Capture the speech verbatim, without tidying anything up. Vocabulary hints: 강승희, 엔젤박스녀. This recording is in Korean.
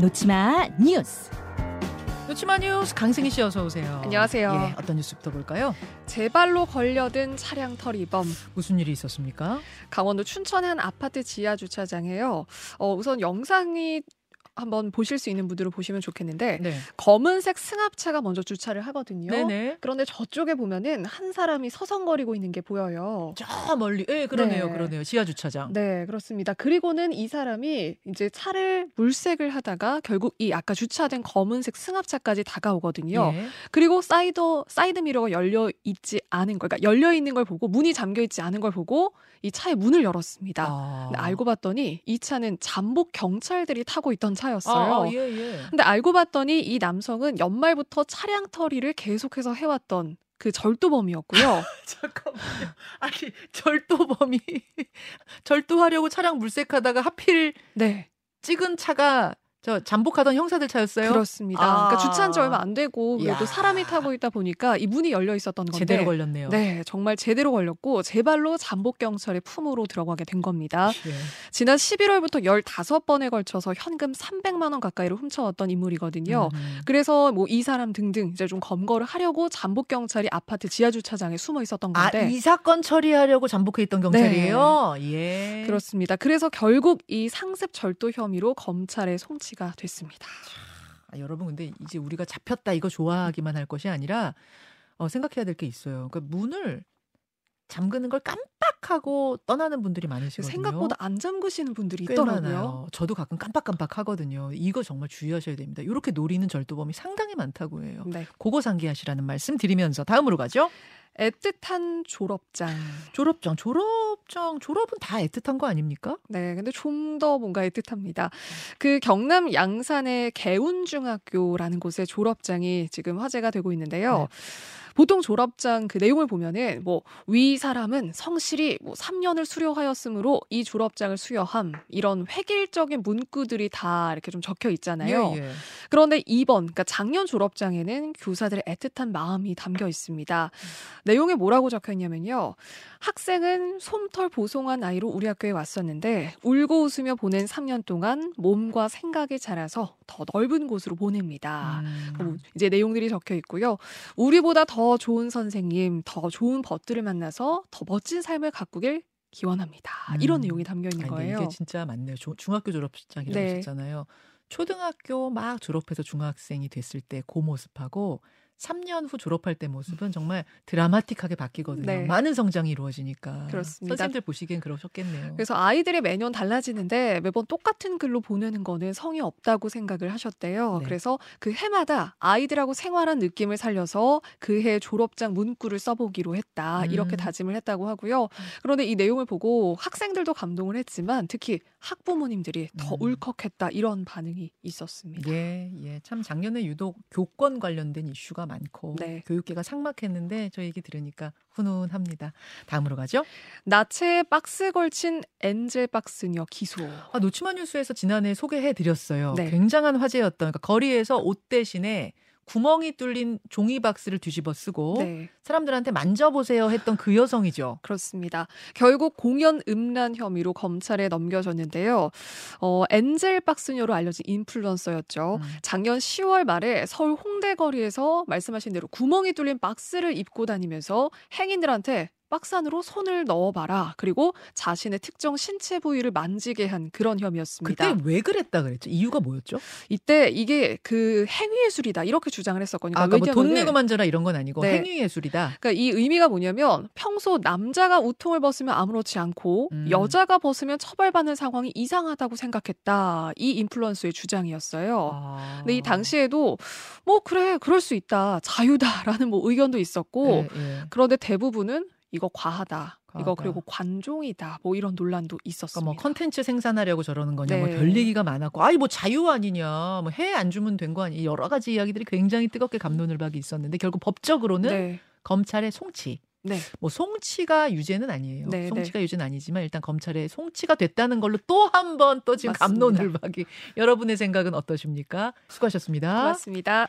놓치마 뉴스. 놓치마 뉴스 강승희 씨 어서 오세요. 안녕하세요. 예, 어떤 뉴스부터 볼까요? 제 발로 걸려든 차량 털이범. 무슨 일이 있었습니까? 강원도 춘천의 한 아파트 지하 주차장에요. 어, 우선 영상이 한번 보실 수 있는 분들은 보시면 좋겠는데 네. 검은색 승합차가 먼저 주차를 하거든요. 네네. 그런데 저쪽에 보면은 한 사람이 서성거리고 있는 게 보여요. 저 멀리. 예, 그러네요. 네. 그러네요. 지하 주차장. 네, 그렇습니다. 그리고는 이 사람이 이제 차를 물색을 하다가 결국 이 아까 주차된 검은색 승합차까지 다가오거든요. 예. 그리고 사이드 사이드 미러가 열려 있지 않은 걸, 그러니까 열려 있는 걸 보고 문이 잠겨 있지 않은 걸 보고 이 차의 문을 열었습니다. 아. 근데 알고 봤더니 이 차는 잠복 경찰들이 타고 있던 차 였어요. 아, 예, 예. 근데 알고 봤더니 이 남성은 연말부터 차량 털이를 계속해서 해왔던 그 절도범이었고요. 잠깐만요. 아니 절도범이 절도하려고 차량 물색하다가 하필 네. 찍은 차가 저 잠복하던 형사들 차였어요? 그렇습니다. 아. 그러니까 주차한 지 얼마 안 되고 그래도 야. 사람이 타고 있다 보니까 이 문이 열려 있었던 건데 제대로 걸렸네요. 네, 정말 제대로 걸렸고 제 발로 잠복 경찰의 품으로 들어가게 된 겁니다. 예. 지난 십일월부터 열다섯 번에 걸쳐서 현금 삼백만 원 가까이를 훔쳐왔던 인물이거든요. 음. 그래서 뭐 이 사람 등등 이제 좀 검거를 하려고 잠복 경찰이 아파트 지하 주차장에 숨어 있었던 건데 아, 이 사건 처리하려고 잠복해 있던 경찰이에요? 네. 예. 그렇습니다. 그래서 결국 이 상습 절도 혐의로 검찰에 송치 가 됐습니다. 아, 여러분 근데 이제 우리가 잡혔다 이거 좋아하기만 할 것이 아니라 어, 생각해야 될 게 있어요. 그러니까 문을 잠그는 걸 깜빡하고 떠나는 분들이 많으시거든요. 생각보다 안 잠그시는 분들이 있더라고요. 많아요. 저도 가끔 깜빡깜빡하거든요. 이거 정말 주의하셔야 됩니다. 이렇게 노리는 절도범이 상당히 많다고 해요. 네. 그거 상기하시라는 말씀 드리면서 다음으로 가죠. 애틋한 졸업장. 졸업장, 졸업장, 졸업은 다 애틋한 거 아닙니까? 네, 근데 좀 더 뭔가 애틋합니다. 그 경남 양산의 개운중학교라는 곳의 졸업장이 지금 화제가 되고 있는데요. 네. 보통 졸업장 그 내용을 보면은 뭐 위 사람은 성실히 뭐 삼 년을 수료하였으므로 이 졸업장을 수여함 이런 획일적인 문구들이 다 이렇게 좀 적혀 있잖아요. 예, 예. 그런데 이번 그러니까 작년 졸업장에는 교사들의 애틋한 마음이 담겨 있습니다. 음. 내용에 뭐라고 적혀 있냐면요. 학생은 솜털 보송한 아이로 우리 학교에 왔었는데 울고 웃으며 보낸 삼 년 동안 몸과 생각이 자라서 더 넓은 곳으로 보냅니다. 음. 이제 내용들이 적혀 있고요. 우리보다 더 더 좋은 선생님, 더 좋은 벗들을 만나서 더 멋진 삶을 가꾸길 기원합니다. 음. 이런 내용이 담겨 있는 아니, 거예요. 이게 진짜 맞네요. 조, 중학교 졸업장이라고 네. 하셨잖아요. 초등학교 막 졸업해서 중학생이 됐을 때 그 모습하고 삼 년 후 졸업할 때 모습은 정말 드라마틱하게 바뀌거든요. 네. 많은 성장이 이루어지니까. 그렇습니다. 선생님들 보시기엔 그러셨겠네요. 그래서 아이들이 매년 달라지는데 매번 똑같은 글로 보내는 거는 성의 없다고 생각을 하셨대요. 네. 그래서 그 해마다 아이들하고 생활한 느낌을 살려서 그해 졸업장 문구를 써보기로 했다. 음. 이렇게 다짐을 했다고 하고요. 그런데 이 내용을 보고 학생들도 감동을 했지만 특히 학부모님들이 더 음. 울컥했다. 이런 반응이 있었습니다. 예, 예. 참 작년에 유독 교권 관련된 이슈가 많고 네. 교육계가 삭막했는데 저 얘기 들으니까 훈훈합니다. 다음으로 가죠. 나체에 박스 걸친 엔젤박스녀 기소. 아, 놓치마 뉴스에서 지난해 소개해드렸어요. 네. 굉장한 화제였던 그러니까 거리에서 옷 대신에 구멍이 뚫린 종이 박스를 뒤집어 쓰고 네. 사람들한테 만져보세요 했던 그 여성이죠. 그렇습니다. 결국 공연 음란 혐의로 검찰에 넘겨졌는데요. 어, 엔젤박스녀로 알려진 인플루언서였죠. 음. 작년 시월 말에 서울 홍대 거리에서 말씀하신 대로 구멍이 뚫린 박스를 입고 다니면서 행인들한테 박스 안으로 손을 넣어봐라. 그리고 자신의 특정 신체 부위를 만지게 한 그런 혐의였습니다. 그때 왜 그랬다 그랬죠? 이유가 뭐였죠? 이때 이게 그 행위예술이다 이렇게 주장을 했었거든요. 아, 그러니까 뭐 돈 내고 만져라 이런 건 아니고 네. 행위예술이다. 그러니까 이 의미가 뭐냐면 평소 남자가 우통을 벗으면 아무렇지 않고 음. 여자가 벗으면 처벌받는 상황이 이상하다고 생각했다. 이 인플루언서의 주장이었어요. 아. 근데 이 당시에도 뭐 그래 그럴 수 있다. 자유다라는 뭐 의견도 있었고 네, 네. 그런데 대부분은 이거 과하다. 과하다. 이거 그리고 관종이다. 뭐 이런 논란도 있었습니다. 그러니까 뭐 컨텐츠 생산하려고 저러는 거냐. 네. 뭐 별 얘기가 많았고. 아이 뭐 자유 아니냐. 뭐 해 안 주면 된 거 아니냐. 여러 가지 이야기들이 굉장히 뜨겁게 갑론을박이 있었는데 결국 법적으로는 네. 검찰의 송치. 네. 뭐 송치가 유죄는 아니에요. 네, 송치가 네. 유죄는 아니지만 일단 검찰의 송치가 됐다는 걸로 또 한 번 또 지금 갑론을박이. 여러분의 생각은 어떠십니까? 수고하셨습니다. 고맙습니다.